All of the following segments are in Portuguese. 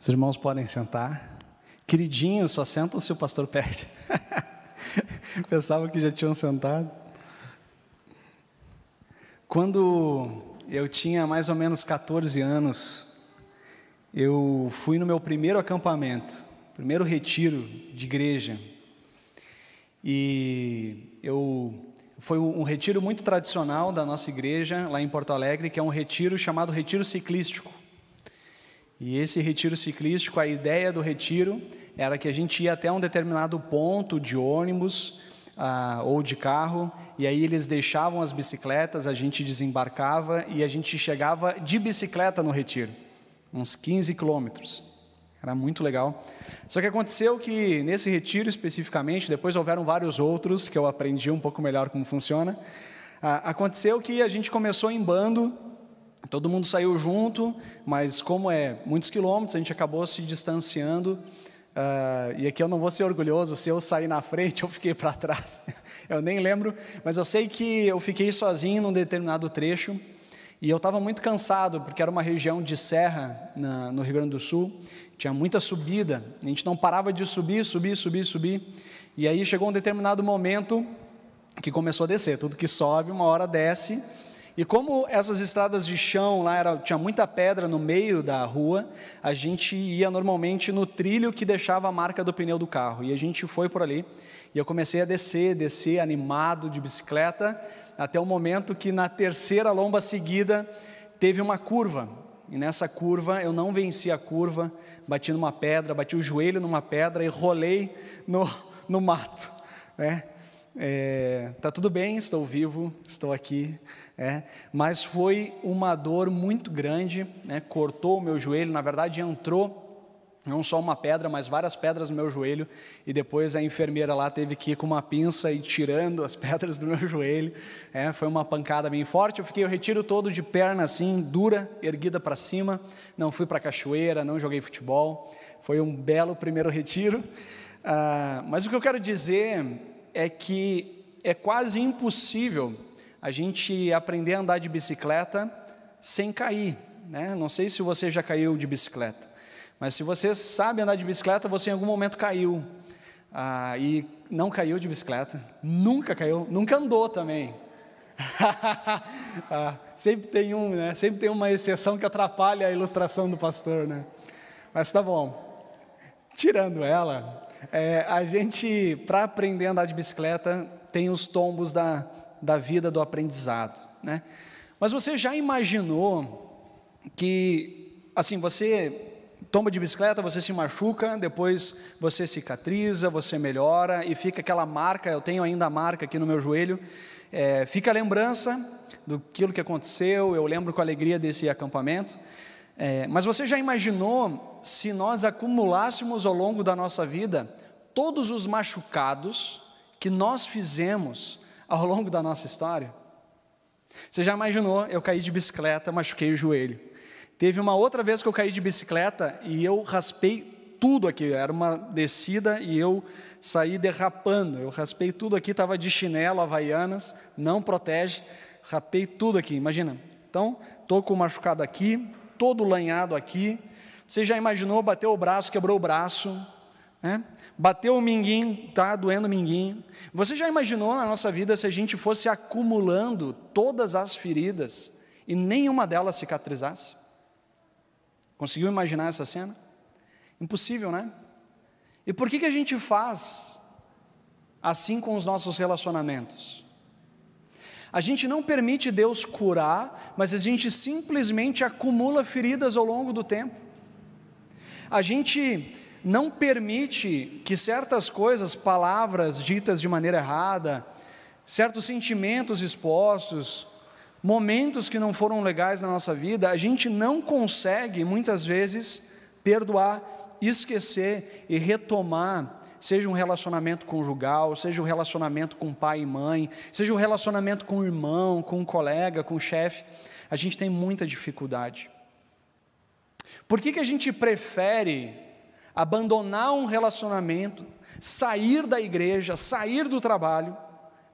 Os irmãos podem sentar. Queridinhos, só sentam se o pastor pede. Pensava que já tinham sentado. Quando eu tinha mais ou menos 14 anos, eu fui no meu primeiro acampamento, primeiro retiro de igreja. E foi um retiro muito tradicional da nossa igreja, lá em Porto Alegre, que é um retiro chamado retiro ciclístico. E esse retiro ciclístico, a ideia do retiro era que a gente ia até um determinado ponto de ônibus ou de carro, e aí eles deixavam as bicicletas, a gente desembarcava e a gente chegava de bicicleta no retiro, uns 15 quilômetros. Era muito legal. Só que aconteceu que nesse retiro especificamente, depois houveram vários outros que eu aprendi um pouco melhor como funciona, aconteceu que a gente começou em bando, todo mundo saiu junto, mas como é muitos quilômetros, a gente acabou se distanciando. E aqui eu não vou ser orgulhoso, se eu saí na frente, eu fiquei para trás, eu nem lembro, mas eu sei que eu fiquei sozinho num determinado trecho, e eu estava muito cansado, porque era uma região de serra no Rio Grande do Sul, tinha muita subida, a gente não parava de subir, e aí chegou um determinado momento que começou a descer, tudo que sobe, uma hora desce, e como essas estradas de chão lá tinha muita pedra no meio da rua, a gente ia normalmente no trilho que deixava a marca do pneu do carro, e a gente foi por ali, e eu comecei a descer animado de bicicleta, até o momento que na terceira lomba seguida teve uma curva, e nessa curva eu não venci a curva, bati numa pedra, bati o joelho numa pedra e rolei no mato, né? Tá tudo bem, estou vivo, estou aqui, mas foi uma dor muito grande, né? Cortou o meu joelho, na verdade entrou não só uma pedra, mas várias pedras no meu joelho, e depois a enfermeira lá teve que ir com uma pinça e tirando as pedras do meu joelho. Foi uma pancada bem forte, eu fiquei o retiro todo de perna assim, dura, erguida para cima, não fui para a cachoeira, não joguei futebol, foi um belo primeiro retiro, mas o que eu quero dizer é que é quase impossível a gente aprender a andar de bicicleta sem cair, né? Não sei se você já caiu de bicicleta, mas se você sabe andar de bicicleta, você em algum momento caiu, e não caiu de bicicleta, nunca caiu, nunca andou também, sempre tem um, né? Sempre tem uma exceção que atrapalha a ilustração do pastor, né? Mas tá bom, tirando ela, a gente, para aprender a andar de bicicleta, tem os tombos da vida, do aprendizado, né? Mas você já imaginou que, assim, você tomba de bicicleta, você se machuca, depois você cicatriza, você melhora e fica aquela marca, eu tenho ainda a marca aqui no meu joelho, fica a lembrança daquilo que aconteceu, eu lembro com alegria desse acampamento, mas você já imaginou se nós acumulássemos ao longo da nossa vida todos os machucados que nós fizemos ao longo da nossa história? Você já imaginou, eu caí de bicicleta, machuquei o joelho. Teve uma outra vez que eu caí de bicicleta e eu raspei tudo aqui, era uma descida e eu saí derrapando, eu raspei tudo aqui, estava de chinelo, Havaianas, não protege, rapei tudo aqui, imagina. Então, estou com o machucado aqui, todo lanhado aqui, você já imaginou, bateu o braço, quebrou o braço, né? Bateu o minguinho, está doendo o minguinho. Você já imaginou na nossa vida se a gente fosse acumulando todas as feridas e nenhuma delas cicatrizasse? Conseguiu imaginar essa cena? Impossível, né? E por que a gente faz assim com os nossos relacionamentos? A gente não permite Deus curar, mas a gente simplesmente acumula feridas ao longo do tempo. A gente não permite que certas coisas, palavras ditas de maneira errada, certos sentimentos expostos, momentos que não foram legais na nossa vida, a gente não consegue, muitas vezes, perdoar, esquecer e retomar, seja um relacionamento conjugal, seja um relacionamento com pai e mãe, seja um relacionamento com o irmão, com o colega, com o chefe, a gente tem muita dificuldade. Por que a gente prefere abandonar um relacionamento, sair da igreja, sair do trabalho,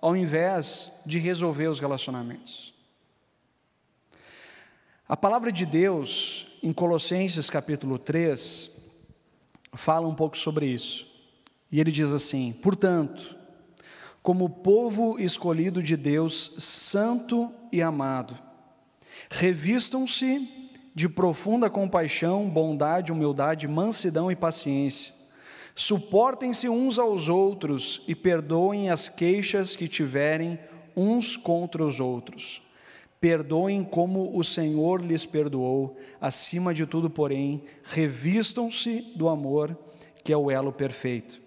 ao invés de resolver os relacionamentos? A palavra de Deus em Colossenses capítulo 3, fala um pouco sobre isso. E ele diz assim: portanto, como povo escolhido de Deus, santo e amado, revistam-se de profunda compaixão, bondade, humildade, mansidão e paciência. Suportem-se uns aos outros e perdoem as queixas que tiverem uns contra os outros. Perdoem como o Senhor lhes perdoou. Acima de tudo, porém, revistam-se do amor, que é o elo perfeito.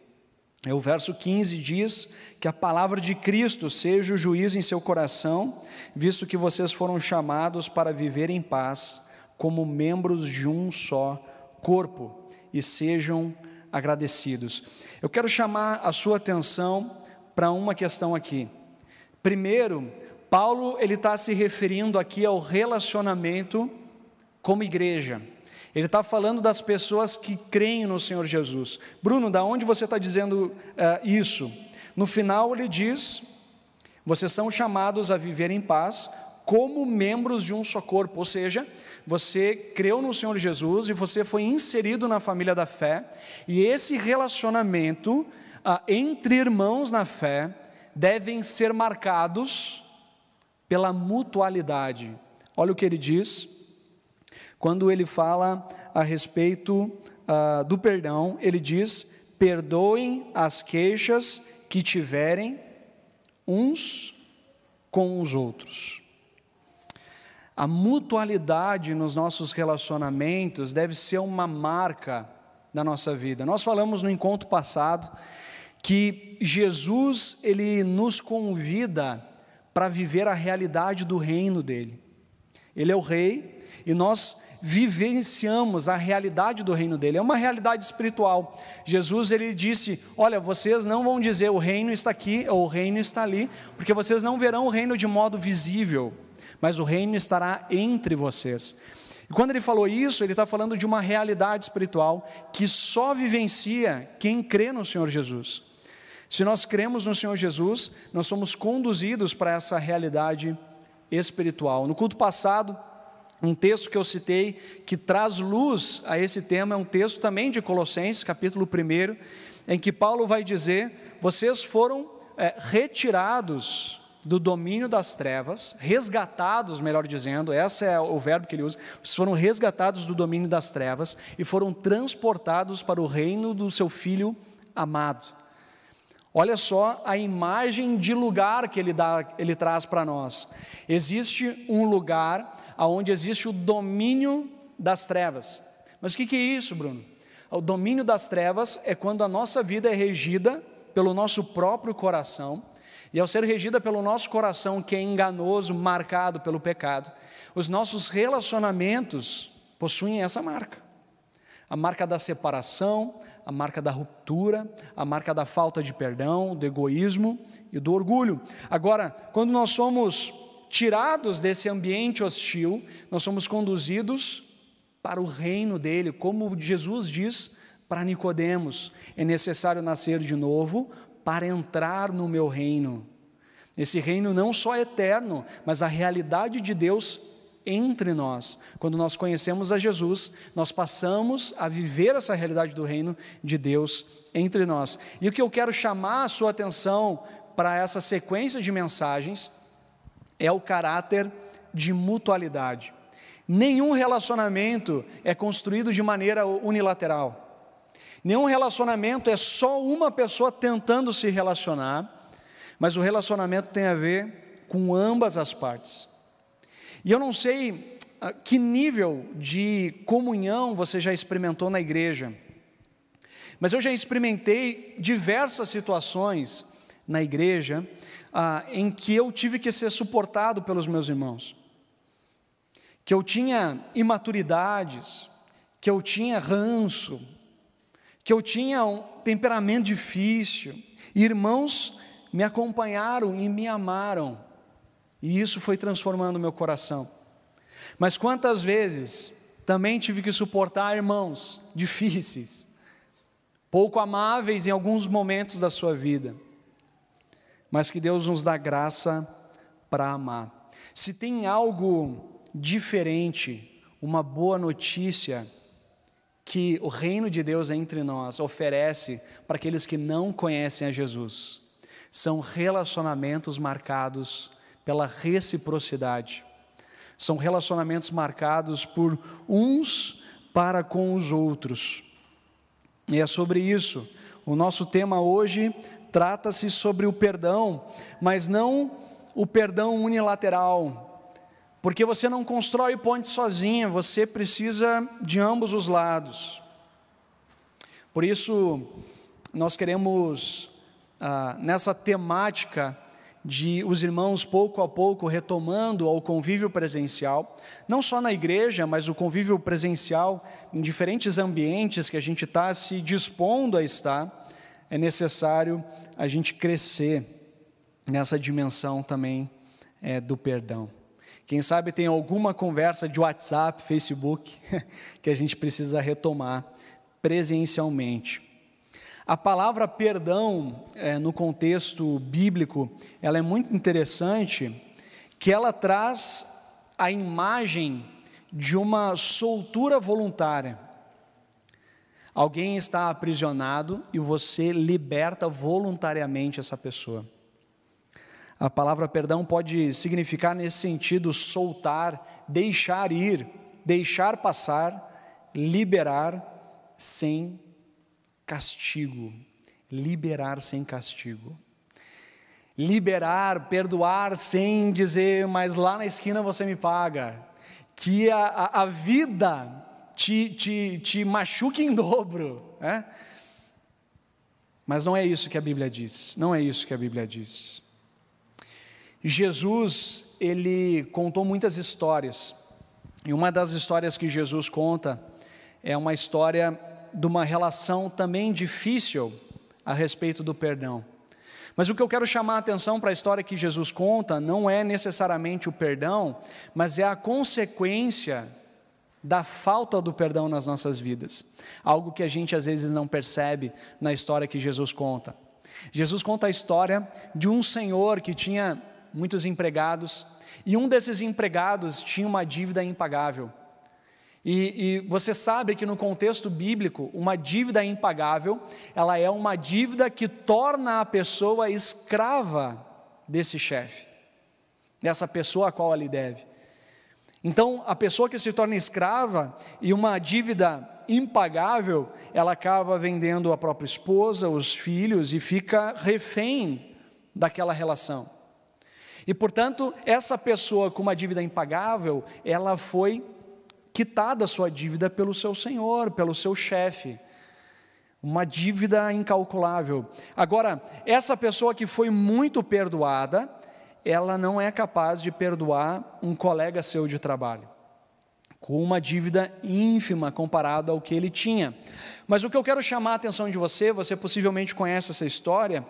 O verso 15 diz que a palavra de Cristo seja o juiz em seu coração, visto que vocês foram chamados para viver em paz, como membros de um só corpo, e sejam agradecidos. Eu quero chamar a sua atenção para uma questão aqui. Primeiro, Paulo está se referindo aqui ao relacionamento como igreja. Ele está falando das pessoas que creem no Senhor Jesus. Bruno, da onde você está dizendo isso? No final ele diz: vocês são chamados a viver em paz, como membros de um só corpo, ou seja, você creu no Senhor Jesus e você foi inserido na família da fé, e esse relacionamento entre irmãos na fé devem ser marcados pela mutualidade. Olha o que ele diz, quando ele fala a respeito do perdão, ele diz: perdoem as queixas que tiverem uns com os outros. A mutualidade nos nossos relacionamentos deve ser uma marca da nossa vida. Nós falamos no encontro passado que Jesus, ele nos convida para viver a realidade do reino dele. Ele é o rei e nós vivenciamos a realidade do reino dele. É uma realidade espiritual. Jesus, ele disse: olha, vocês não vão dizer o reino está aqui ou o reino está ali, porque vocês não verão o reino de modo visível, mas o reino estará entre vocês. E quando ele falou isso, ele está falando de uma realidade espiritual que só vivencia quem crê no Senhor Jesus. Se nós cremos no Senhor Jesus, nós somos conduzidos para essa realidade espiritual. No culto passado, um texto que eu citei, que traz luz a esse tema, é um texto também de Colossenses, capítulo 1, em que Paulo vai dizer: vocês foram retirados do domínio das trevas, resgatados, melhor dizendo, esse é o verbo que ele usa, foram resgatados do domínio das trevas e foram transportados para o reino do seu Filho amado. Olha só a imagem de lugar que ele traz para nós. Existe um lugar onde existe o domínio das trevas. Mas o que é isso, Bruno? O domínio das trevas é quando a nossa vida é regida pelo nosso próprio coração, e ao ser regida pelo nosso coração, que é enganoso, marcado pelo pecado, os nossos relacionamentos possuem essa marca. A marca da separação, a marca da ruptura, a marca da falta de perdão, do egoísmo e do orgulho. Agora, quando nós somos tirados desse ambiente hostil, nós somos conduzidos para o reino dele, como Jesus diz para Nicodemos: é necessário nascer de novo para entrar no meu reino. Esse reino não só é eterno, mas a realidade de Deus entre nós. Quando nós conhecemos a Jesus, nós passamos a viver essa realidade do reino de Deus entre nós. E o que eu quero chamar a sua atenção para essa sequência de mensagens é o caráter de mutualidade. Nenhum relacionamento é construído de maneira unilateral. Nenhum relacionamento é só uma pessoa tentando se relacionar, mas o relacionamento tem a ver com ambas as partes. E eu não sei que nível de comunhão você já experimentou na igreja, mas eu já experimentei diversas situações na igreja em que eu tive que ser suportado pelos meus irmãos, que eu tinha imaturidades, que eu tinha ranço, que eu tinha um temperamento difícil, e irmãos me acompanharam e me amaram, e isso foi transformando o meu coração. Mas quantas vezes também tive que suportar irmãos difíceis, pouco amáveis em alguns momentos da sua vida, mas que Deus nos dá graça para amar. Se tem algo diferente uma boa notícia que o reino de Deus entre nós oferece para aqueles que não conhecem a Jesus. São relacionamentos marcados pela reciprocidade. São relacionamentos marcados por uns para com os outros. E é sobre isso. O nosso tema hoje trata-se sobre o perdão, mas não o perdão unilateral, porque você não constrói ponte sozinha, você precisa de ambos os lados. Por isso, nós queremos, nessa temática de os irmãos pouco a pouco retomando ao convívio presencial, não só na igreja, mas o convívio presencial em diferentes ambientes que a gente está se dispondo a estar, é necessário a gente crescer nessa dimensão também do perdão. Quem sabe tem alguma conversa de WhatsApp, Facebook, que a gente precisa retomar presencialmente. A palavra perdão, no contexto bíblico, ela é muito interessante, que ela traz a imagem de uma soltura voluntária. Alguém está aprisionado e você liberta voluntariamente essa pessoa. A palavra perdão pode significar nesse sentido soltar, deixar ir, deixar passar, liberar sem castigo. Liberar sem castigo. Liberar, perdoar sem dizer, mas lá na esquina você me paga. Que a vida te machuque em dobro, né? Mas não é isso que a Bíblia diz, não é isso que a Bíblia diz. Jesus, ele contou muitas histórias, e uma das histórias que Jesus conta é uma história de uma relação também difícil a respeito do perdão. Mas o que eu quero chamar a atenção para a história que Jesus conta não é necessariamente o perdão, mas é a consequência da falta do perdão nas nossas vidas, algo que a gente às vezes não percebe na história que Jesus conta. Jesus conta a história de um senhor que tinha muitos empregados, e um desses empregados tinha uma dívida impagável. E você sabe que no contexto bíblico, uma dívida impagável, ela é uma dívida que torna a pessoa escrava desse chefe, dessa pessoa a qual ela lhe deve. Então, a pessoa que se torna escrava e uma dívida impagável, ela acaba vendendo a própria esposa, os filhos e fica refém daquela relação. E, portanto, essa pessoa com uma dívida impagável, ela foi quitada a sua dívida pelo seu senhor, pelo seu chefe. Uma dívida incalculável. Agora, essa pessoa que foi muito perdoada, ela não é capaz de perdoar um colega seu de trabalho, com uma dívida ínfima comparada ao que ele tinha. Mas o que eu quero chamar a atenção de você possivelmente conhece essa história,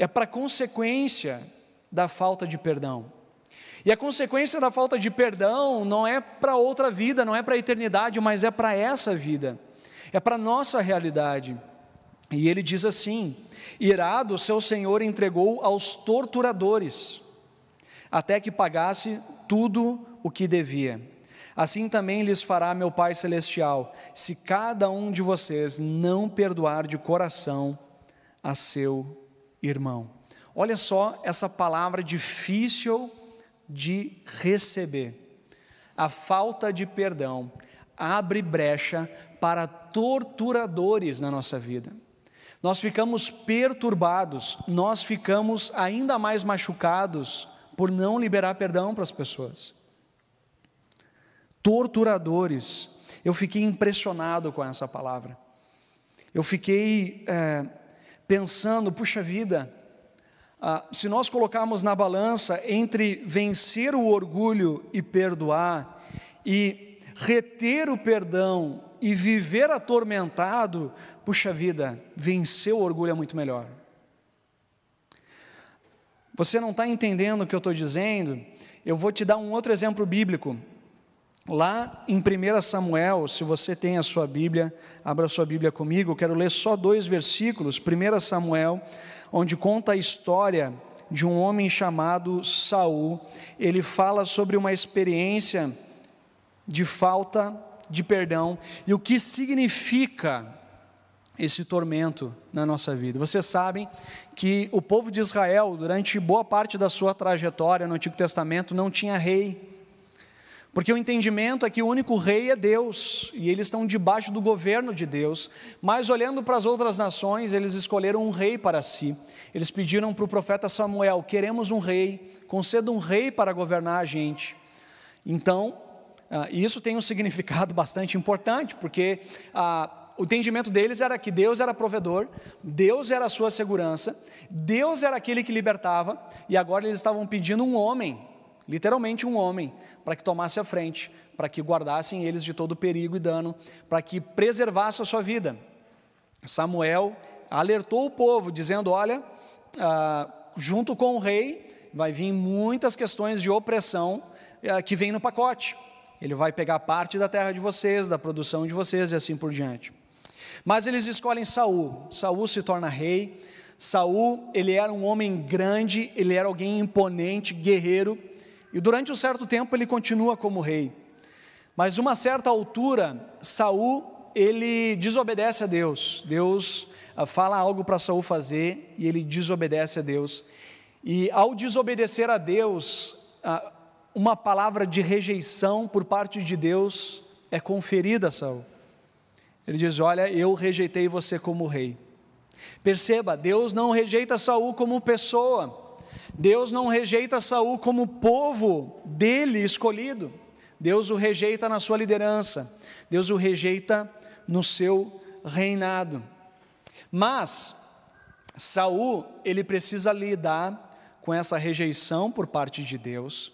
é para a consequência da falta de perdão. E a consequência da falta de perdão não é para outra vida, não é para a eternidade, mas é para essa vida, é para a nossa realidade. E ele diz assim: irado, seu senhor entregou aos torturadores, até que pagasse tudo o que devia. Assim também lhes fará meu Pai Celestial, se cada um de vocês não perdoar de coração a seu irmão. Olha só essa palavra difícil de receber. A falta de perdão abre brecha para torturadores na nossa vida. Nós ficamos perturbados, nós ficamos ainda mais machucados por não liberar perdão para as pessoas. Torturadores. Eu fiquei impressionado com essa palavra. Eu fiquei pensando, puxa vida, se nós colocarmos na balança entre vencer o orgulho e perdoar, e reter o perdão e viver atormentado, puxa vida, vencer o orgulho é muito melhor. Você não está entendendo o que eu estou dizendo? Eu vou te dar um outro exemplo bíblico. Lá em 1 Samuel, se você tem a sua Bíblia, abra a sua Bíblia comigo. Eu quero ler só 2 versículos. 1 Samuel, onde conta a história de um homem chamado Saul. Ele fala sobre uma experiência de falta de perdão e o que significa esse tormento na nossa vida. Vocês sabem que o povo de Israel, durante boa parte da sua trajetória no Antigo Testamento, não tinha rei, porque o entendimento é que o único rei é Deus, e eles estão debaixo do governo de Deus, mas olhando para as outras nações, eles escolheram um rei para si. Eles pediram para o profeta Samuel: queremos um rei, conceda um rei para governar a gente. Então, isso tem um significado bastante importante, porque o entendimento deles era que Deus era provedor, Deus era a sua segurança, Deus era aquele que libertava, e agora eles estavam pedindo um homem, literalmente um homem, para que tomasse a frente, para que guardassem eles de todo perigo e dano, para que preservasse a sua vida. Samuel alertou o povo, dizendo: olha, junto com o rei, vai vir muitas questões de opressão que vem no pacote. Ele vai pegar parte da terra de vocês, da produção de vocês e assim por diante. Mas eles escolhem Saul. Saul se torna rei. Saul, ele era um homem grande, ele era alguém imponente, guerreiro, e durante um certo tempo ele continua como rei. Mas uma certa altura, Saul, ele desobedece a Deus. Deus fala algo para Saul fazer e ele desobedece a Deus. E ao desobedecer a Deus, uma palavra de rejeição por parte de Deus é conferida a Saul. Ele diz: olha, eu rejeitei você como rei. Perceba, Deus não rejeita Saul como pessoa, Deus não rejeita Saul como povo dele escolhido, Deus o rejeita na sua liderança, Deus o rejeita no seu reinado. Mas Saul, ele precisa lidar com essa rejeição por parte de Deus,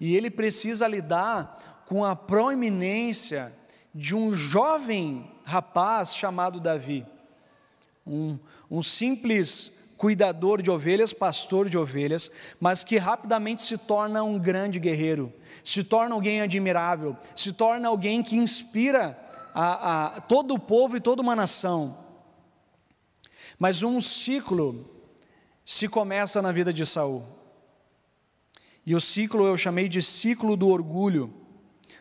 e ele precisa lidar com a proeminência de um jovem rapaz chamado Davi. Um simples cuidador de ovelhas, pastor de ovelhas, mas que rapidamente se torna um grande guerreiro, se torna alguém admirável, se torna alguém que inspira a todo o povo e toda uma nação. Mas um ciclo se começa na vida de Saul, e o ciclo eu chamei de ciclo do orgulho.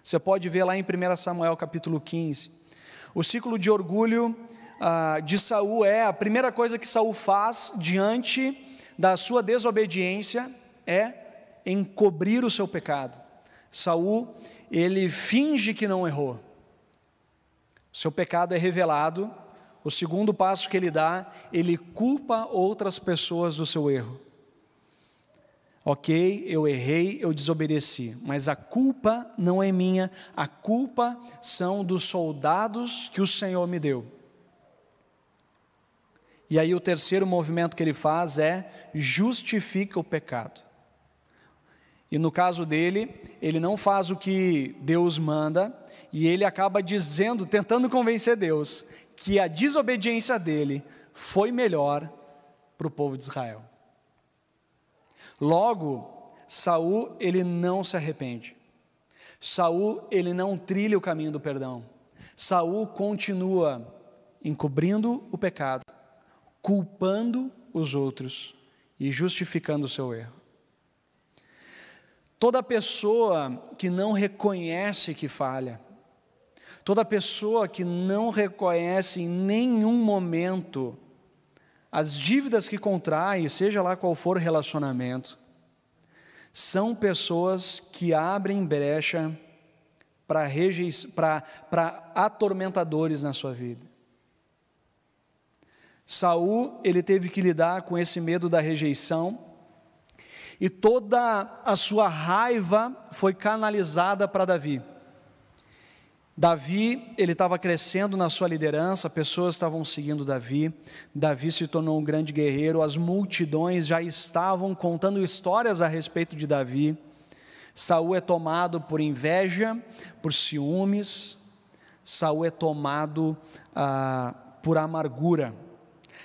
Você pode ver lá em 1 Samuel capítulo 15, o ciclo de orgulho de Saul. É a primeira coisa que Saul faz diante da sua desobediência é encobrir o seu pecado. Saul, ele finge que não errou. Seu pecado é revelado. O segundo passo que ele dá, ele culpa outras pessoas do seu erro. Ok, eu errei, eu desobedeci, mas a culpa não é minha, a culpa são dos soldados que o Senhor me deu. E aí o terceiro movimento que ele faz é justifica o pecado. E no caso dele, ele não faz o que Deus manda, e ele acaba dizendo, tentando convencer Deus, que a desobediência dele foi melhor para o povo de Israel. Logo, Saul, ele não se arrepende. Saul, ele não trilha o caminho do perdão. Saul continua encobrindo o pecado, culpando os outros e justificando o seu erro. Toda pessoa que não reconhece que falha, toda pessoa que não reconhece em nenhum momento as dívidas que contrai, seja lá qual for o relacionamento, são pessoas que abrem brecha para atormentadores na sua vida. Saul, ele teve que lidar com esse medo da rejeição, e toda a sua raiva foi canalizada para Davi. Davi, ele estava crescendo na sua liderança, pessoas estavam seguindo Davi, Davi se tornou um grande guerreiro, as multidões já estavam contando histórias a respeito de Davi. Saul é tomado por inveja, por ciúmes, Saul é tomado por amargura.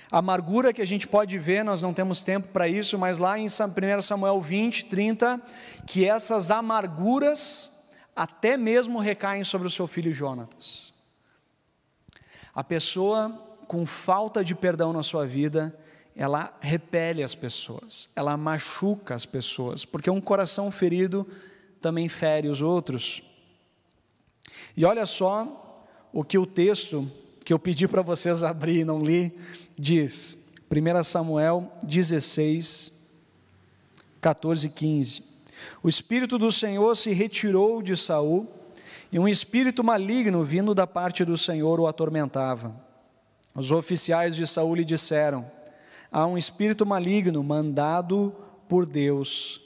Amargura que a gente pode ver, nós não temos tempo para isso, mas lá em 1 Samuel 20, 30, que essas amarguras até mesmo recaem sobre o seu filho Jonatas. A pessoa com falta de perdão na sua vida, ela repele as pessoas, ela machuca as pessoas, porque um coração ferido também fere os outros. E olha só o que o texto que eu pedi para vocês abrir e não li, diz, 1 Samuel 16, 14 e 15. O Espírito do Senhor se retirou de Saul, e um espírito maligno vindo da parte do Senhor o atormentava. Os oficiais de Saul lhe disseram, há um espírito maligno mandado por Deus,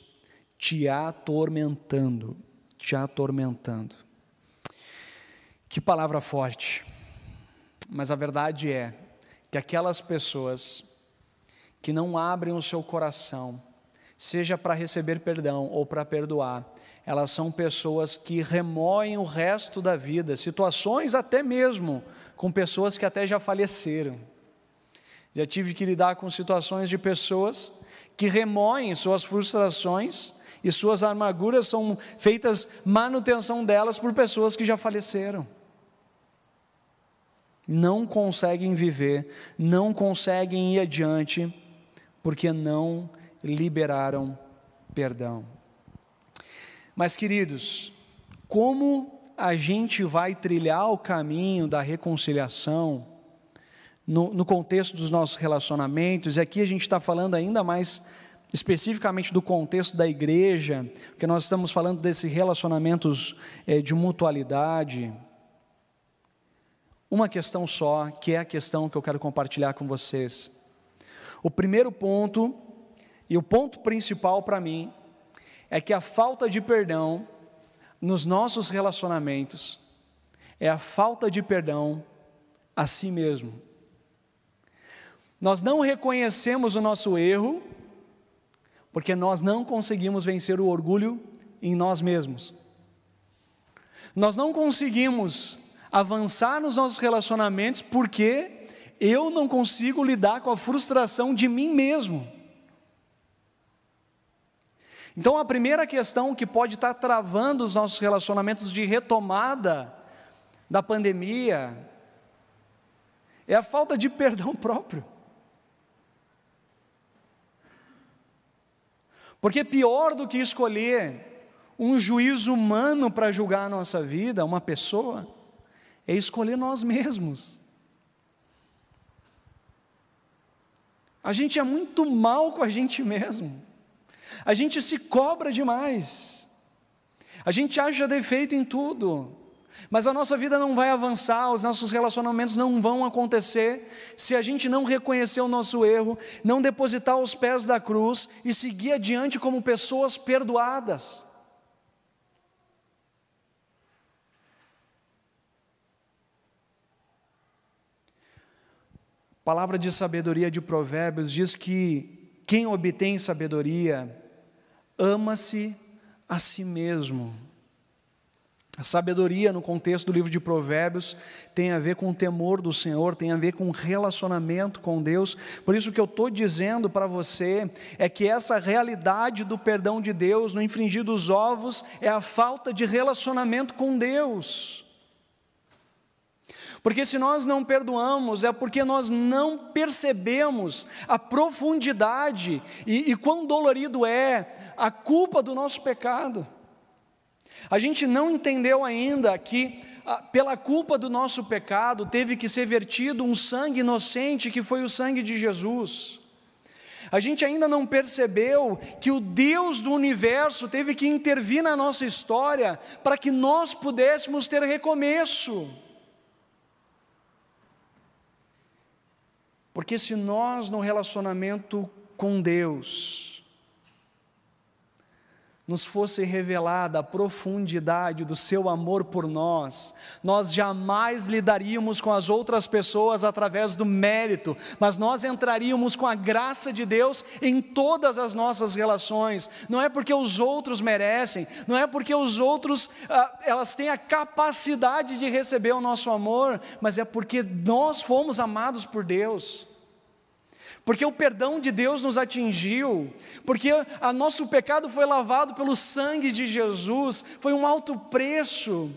te atormentando. Que palavra forte, mas a verdade é que aquelas pessoas que não abrem o seu coração, seja para receber perdão ou para perdoar, elas são pessoas que remoem o resto da vida, situações até mesmo com pessoas que até já faleceram. Já tive que lidar com situações de pessoas que remoem suas frustrações e suas amarguras, são feitas manutenção delas por pessoas que já faleceram. Não conseguem viver, não conseguem ir adiante, porque não liberaram perdão. Mas queridos, como a gente vai trilhar o caminho da reconciliação no contexto dos nossos relacionamentos? E aqui a gente está falando ainda mais especificamente do contexto da igreja, porque nós estamos falando desses relacionamentos de mutualidade. Uma questão só, que é a questão que eu quero compartilhar com vocês. O primeiro ponto, e o ponto principal para mim, é que a falta de perdão nos nossos relacionamentos é a falta de perdão a si mesmo. Nós não reconhecemos o nosso erro, porque nós não conseguimos vencer o orgulho em nós mesmos. Nós não conseguimos avançar nos nossos relacionamentos, porque eu não consigo lidar com a frustração de mim mesmo. Então a primeira questão que pode estar travando os nossos relacionamentos de retomada da pandemia é a falta de perdão próprio. Porque pior do que escolher um juízo humano para julgar a nossa vida, uma pessoa, é escolher nós mesmos. A gente é muito mal com a gente mesmo. A gente se cobra demais, a gente acha defeito em tudo, mas a nossa vida não vai avançar, os nossos relacionamentos não vão acontecer, se a gente não reconhecer o nosso erro, não depositar os pés da cruz e seguir adiante como pessoas perdoadas. A palavra de sabedoria de Provérbios diz que quem obtém sabedoria, ama-se a si mesmo. A sabedoria, no contexto do livro de Provérbios, tem a ver com o temor do Senhor, tem a ver com o relacionamento com Deus. Por isso que eu estou dizendo para você, é que essa realidade do perdão de Deus, no infringir dos ovos, é a falta de relacionamento com Deus. Porque se nós não perdoamos, é porque nós não percebemos a profundidade e quão dolorido é a culpa do nosso pecado. A gente não entendeu ainda que pela culpa do nosso pecado teve que ser vertido um sangue inocente que foi o sangue de Jesus. A gente ainda não percebeu que o Deus do universo teve que intervir na nossa história para que nós pudéssemos ter recomeço. Porque se nós, no relacionamento com Deus, nos fosse revelada a profundidade do seu amor por nós, nós jamais lidaríamos com as outras pessoas através do mérito, mas nós entraríamos com a graça de Deus em todas as nossas relações. Não é porque os outros merecem, não é porque os outros elas têm a capacidade de receber o nosso amor, mas é porque nós fomos amados por Deus. Porque o perdão de Deus nos atingiu, porque o nosso pecado foi lavado pelo sangue de Jesus, foi um alto preço,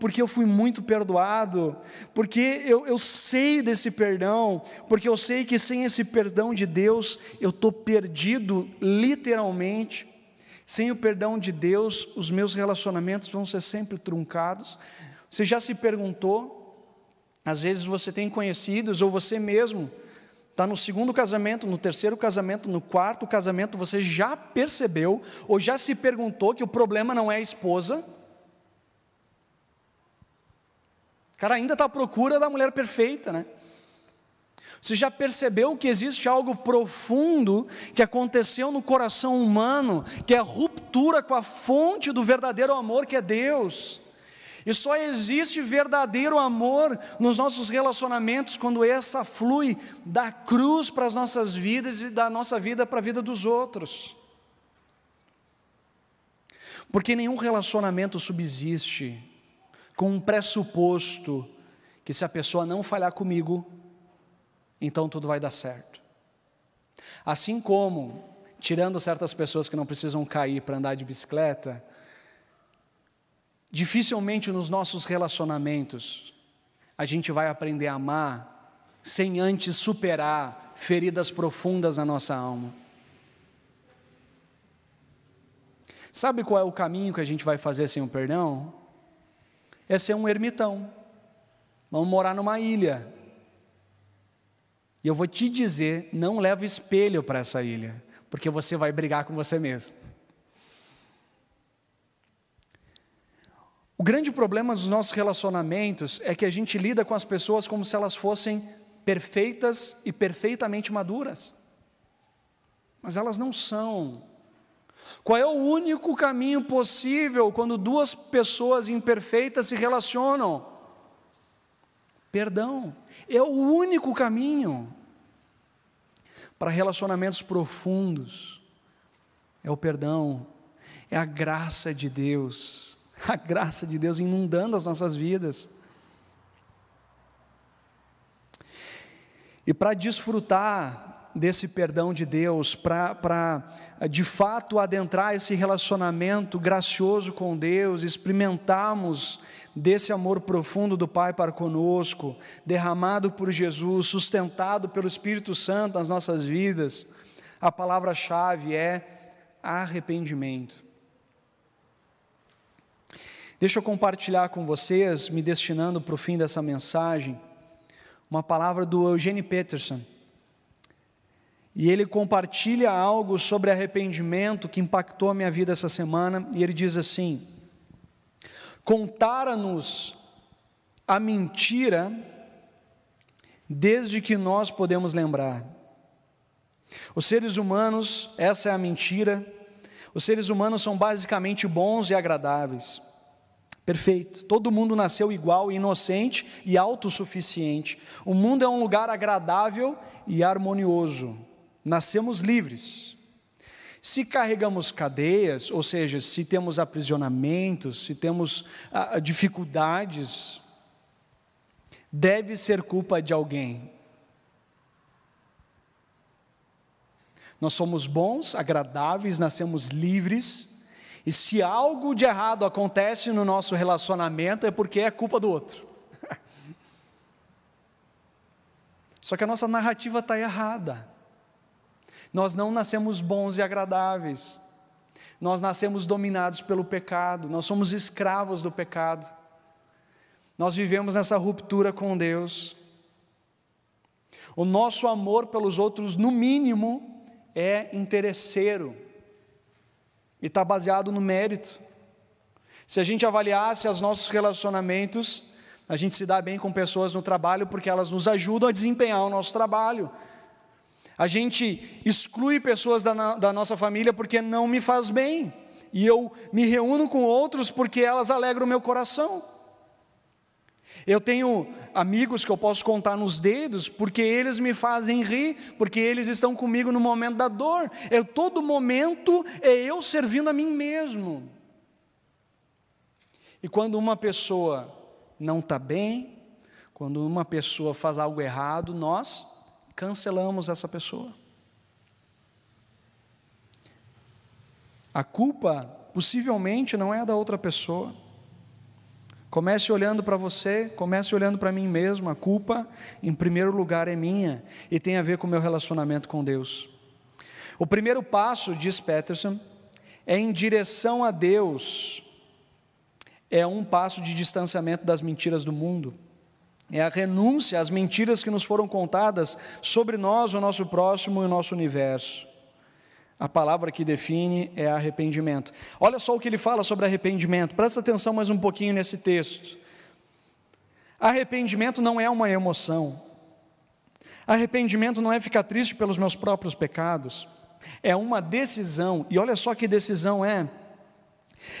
porque eu fui muito perdoado, porque eu sei desse perdão, porque eu sei que sem esse perdão de Deus, eu estou perdido literalmente, Sem o perdão de Deus, os meus relacionamentos vão ser sempre truncados. Você já se perguntou, às vezes você tem conhecidos, ou você mesmo está no segundo casamento, no terceiro casamento, no quarto casamento, você já percebeu ou já se perguntou que o problema não é a esposa? O cara ainda está à procura da mulher perfeita, né? Você já percebeu que existe algo profundo que aconteceu no coração humano, que é a ruptura com a fonte do verdadeiro amor que é Deus? E só existe verdadeiro amor nos nossos relacionamentos quando essa flui da cruz para as nossas vidas e da nossa vida para a vida dos outros. Porque nenhum relacionamento subsiste com um pressuposto que se a pessoa não falhar comigo, então tudo vai dar certo. Assim como, tirando certas pessoas que não precisam cair para andar de bicicleta, dificilmente nos nossos relacionamentos a gente vai aprender a amar sem antes superar feridas profundas na nossa alma. Sabe qual é o caminho que a gente vai fazer sem o perdão? É ser um ermitão. Vamos morar numa ilha. E eu vou te dizer, não leva espelho para essa ilha, porque você vai brigar com você mesmo. O grande problema dos nossos relacionamentos é que a gente lida com as pessoas como se elas fossem perfeitas e perfeitamente maduras. Mas elas não são. Qual é o único caminho possível quando duas pessoas imperfeitas se relacionam? Perdão. É o único caminho para relacionamentos profundos. É o perdão. É a graça de Deus. A graça de Deus inundando as nossas vidas. E para desfrutar desse perdão de Deus, para de fato adentrar esse relacionamento gracioso com Deus, experimentarmos desse amor profundo do Pai para conosco, derramado por Jesus, sustentado pelo Espírito Santo nas nossas vidas, a palavra-chave é arrependimento. Deixa eu compartilhar com vocês, me destinando para o fim dessa mensagem, uma palavra do Eugene Peterson. E ele compartilha algo sobre arrependimento que impactou a minha vida essa semana, e ele diz assim: contara-nos a mentira desde que nós podemos lembrar. Os seres humanos, essa é a mentira, os seres humanos são basicamente bons e agradáveis. Perfeito. Todo mundo nasceu igual, inocente e autossuficiente. O mundo é um lugar agradável e harmonioso. Nascemos livres. Se carregamos cadeias, ou seja, se temos aprisionamentos, se temos dificuldades, deve ser culpa de alguém. Nós somos bons, agradáveis, nascemos livres. E se algo de errado acontece no nosso relacionamento, é porque é culpa do outro. Só que a nossa narrativa está errada. Nós não nascemos bons e agradáveis. Nós nascemos dominados pelo pecado. Nós somos escravos do pecado. Nós vivemos nessa ruptura com Deus. O nosso amor pelos outros, no mínimo, é interesseiro. E está baseado no mérito. Se a gente avaliasse os nossos relacionamentos, a gente se dá bem com pessoas no trabalho porque elas nos ajudam a desempenhar o nosso trabalho. A gente exclui pessoas da nossa família porque não me faz bem. E eu me reúno com outros porque elas alegram o meu coração. Eu tenho amigos que eu posso contar nos dedos, porque eles me fazem rir, porque eles estão comigo no momento da dor. Todo momento é eu servindo a mim mesmo. E quando uma pessoa não está bem, quando uma pessoa faz algo errado, nós cancelamos essa pessoa. A culpa possivelmente não é a da outra pessoa. Comece olhando para você, comece olhando para mim mesmo. A culpa, em primeiro lugar, é minha e tem a ver com o meu relacionamento com Deus. O primeiro passo, diz Peterson, é em direção a Deus, é um passo de distanciamento das mentiras do mundo, é a renúncia às mentiras que nos foram contadas sobre nós, o nosso próximo e o nosso universo. A palavra que define é arrependimento. Olha só o que ele fala sobre arrependimento, presta atenção mais um pouquinho nesse texto. Arrependimento não é uma emoção, arrependimento não é ficar triste pelos meus próprios pecados, é uma decisão, e olha só que decisão é.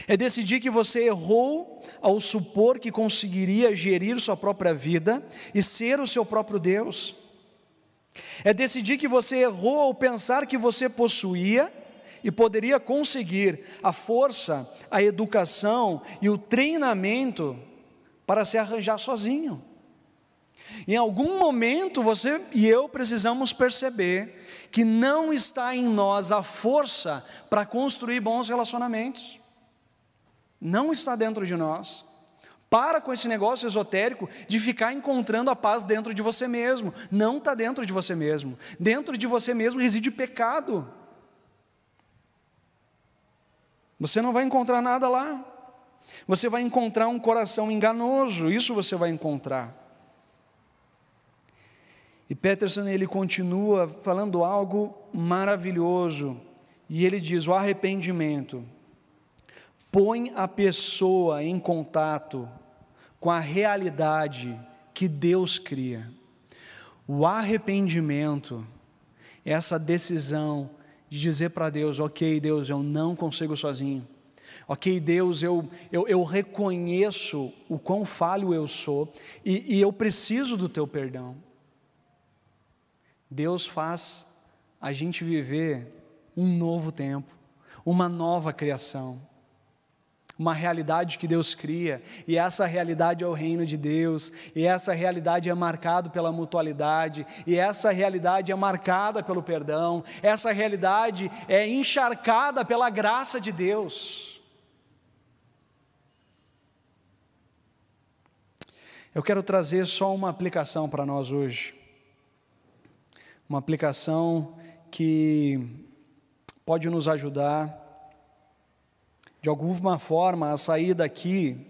É decidir que você errou ao supor que conseguiria gerir sua própria vida e ser o seu próprio Deus. É decidir que você errou ao pensar que você possuía e poderia conseguir a força, a educação e o treinamento para se arranjar sozinho. Em algum momento você e eu precisamos perceber que não está em nós a força para construir bons relacionamentos. Não está dentro de nós. Para com esse negócio esotérico de ficar encontrando a paz dentro de você mesmo. Não está dentro de você mesmo. Dentro de você mesmo reside pecado. Você não vai encontrar nada lá. Você vai encontrar um coração enganoso, isso você vai encontrar. E Peterson, ele continua falando algo maravilhoso. E ele diz, o arrependimento põe a pessoa em contato com a realidade que Deus cria. O arrependimento é essa decisão de dizer para Deus, ok Deus, eu não consigo sozinho. Ok Deus, eu reconheço o quão falho eu sou e eu preciso do teu perdão. Deus faz a gente viver um novo tempo, uma nova criação. Uma realidade que Deus cria, e essa realidade é o reino de Deus, e essa realidade é marcada pela mutualidade, e essa realidade é marcada pelo perdão, essa realidade é encharcada pela graça de Deus. Eu quero trazer só uma aplicação para nós hoje, uma aplicação que pode nos ajudar de alguma forma a sair daqui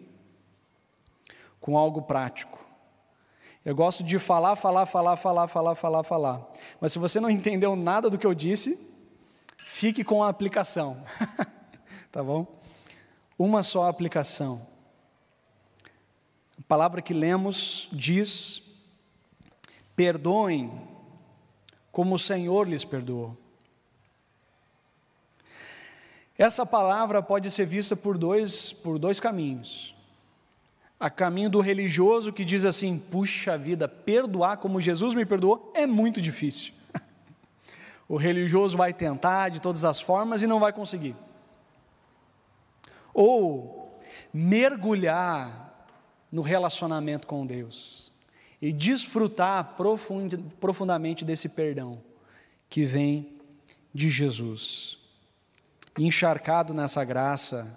com algo prático. Eu gosto de falar, mas se você não entendeu nada do que eu disse, fique com a aplicação, tá bom? Uma só aplicação. A palavra que lemos diz, perdoem como o Senhor lhes perdoou. Essa palavra pode ser vista por dois caminhos. A caminho do religioso que diz assim, puxa vida, perdoar como Jesus me perdoou é muito difícil. O religioso vai tentar de todas as formas e não vai conseguir. Ou mergulhar no relacionamento com Deus e desfrutar profundamente desse perdão que vem de Jesus. Encharcado nessa graça,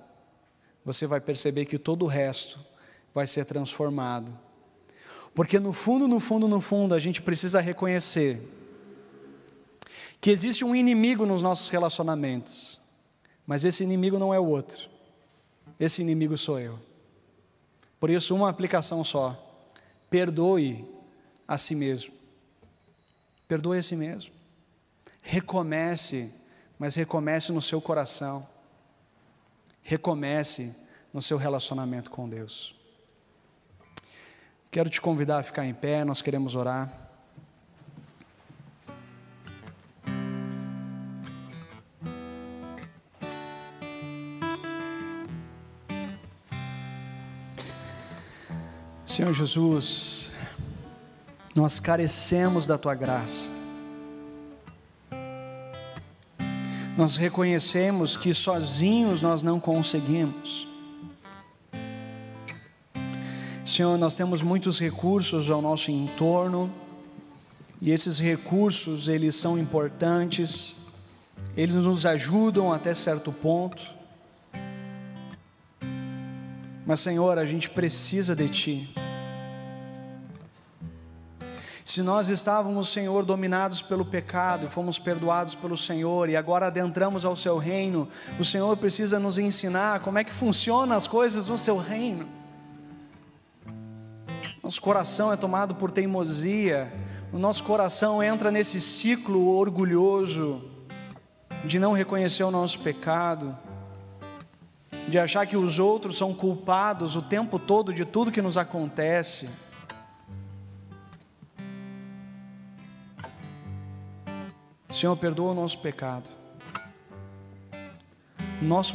você vai perceber que todo o resto vai ser transformado. Porque no fundo, a gente precisa reconhecer que existe um inimigo nos nossos relacionamentos, mas esse inimigo não é o outro, esse inimigo sou eu. Por isso, uma aplicação só, perdoe a si mesmo. Perdoe a si mesmo. Recomece. Mas recomece no seu coração, recomece no seu relacionamento com Deus. Quero te convidar a ficar em pé, nós queremos orar. Senhor Jesus, nós carecemos da Tua graça. Nós reconhecemos que sozinhos nós não conseguimos. Senhor, nós temos muitos recursos ao nosso entorno, e esses recursos, eles são importantes, eles nos ajudam até certo ponto. Mas, Senhor, a gente precisa de Ti. Se nós estávamos, Senhor, dominados pelo pecado, fomos perdoados pelo Senhor e agora adentramos ao seu reino, o Senhor precisa nos ensinar como é que funcionam as coisas no seu reino. Nosso coração é tomado por teimosia, o nosso coração entra nesse ciclo orgulhoso de não reconhecer o nosso pecado, de achar que os outros são culpados o tempo todo de tudo que nos acontece. Senhor, perdoa o nosso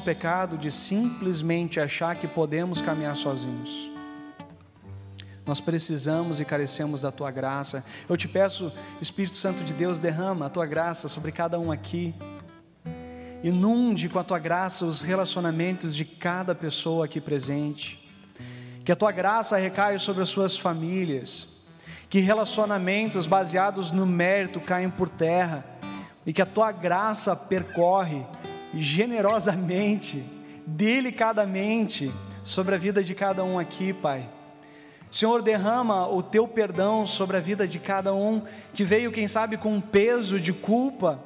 pecado de simplesmente achar que podemos caminhar sozinhos. Nós precisamos e carecemos da Tua graça. Eu te peço, Espírito Santo de Deus, derrama a Tua graça sobre cada um aqui, inunde com a Tua graça os relacionamentos de cada pessoa aqui presente, que a Tua graça recaia sobre as suas famílias, que relacionamentos baseados no mérito caem por terra, e que a Tua graça percorre generosamente, delicadamente, sobre a vida de cada um aqui, Pai. Senhor, derrama o Teu perdão sobre a vida de cada um, que veio, quem sabe, com um peso de culpa,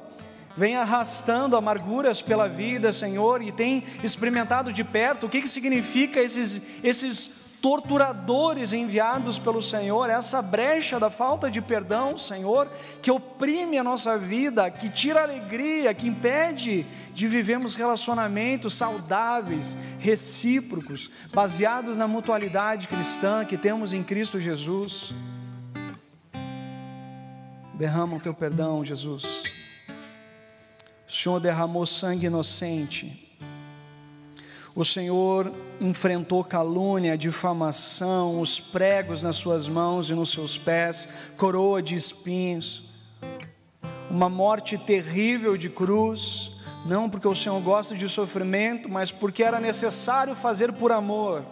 vem arrastando amarguras pela vida, Senhor, e tem experimentado de perto o que significa esses torturadores enviados pelo Senhor, essa brecha da falta de perdão, Senhor, que oprime a nossa vida, que tira a alegria, que impede de vivermos relacionamentos saudáveis, recíprocos, baseados na mutualidade cristã que temos em Cristo Jesus. Derrama o Teu perdão, Jesus. O Senhor derramou sangue inocente. O Senhor enfrentou calúnia, difamação, os pregos nas suas mãos e nos seus pés, coroa de espinhos, uma morte terrível de cruz, não porque o Senhor gosta de sofrimento, mas porque era necessário fazer por amor.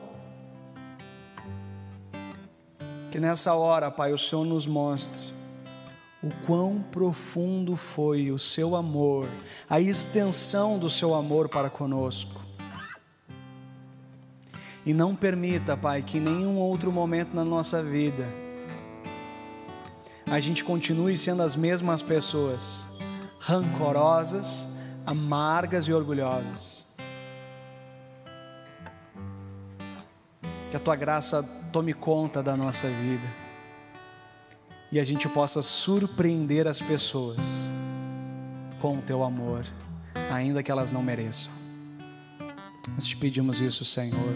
Que nessa hora, Pai, o Senhor nos mostre o quão profundo foi o Seu amor, a extensão do Seu amor para conosco. E não permita, Pai, que em nenhum outro momento na nossa vida a gente continue sendo as mesmas pessoas, rancorosas, amargas e orgulhosas. Que a Tua graça tome conta da nossa vida e a gente possa surpreender as pessoas com o Teu amor, ainda que elas não mereçam. Nós te pedimos isso, Senhor.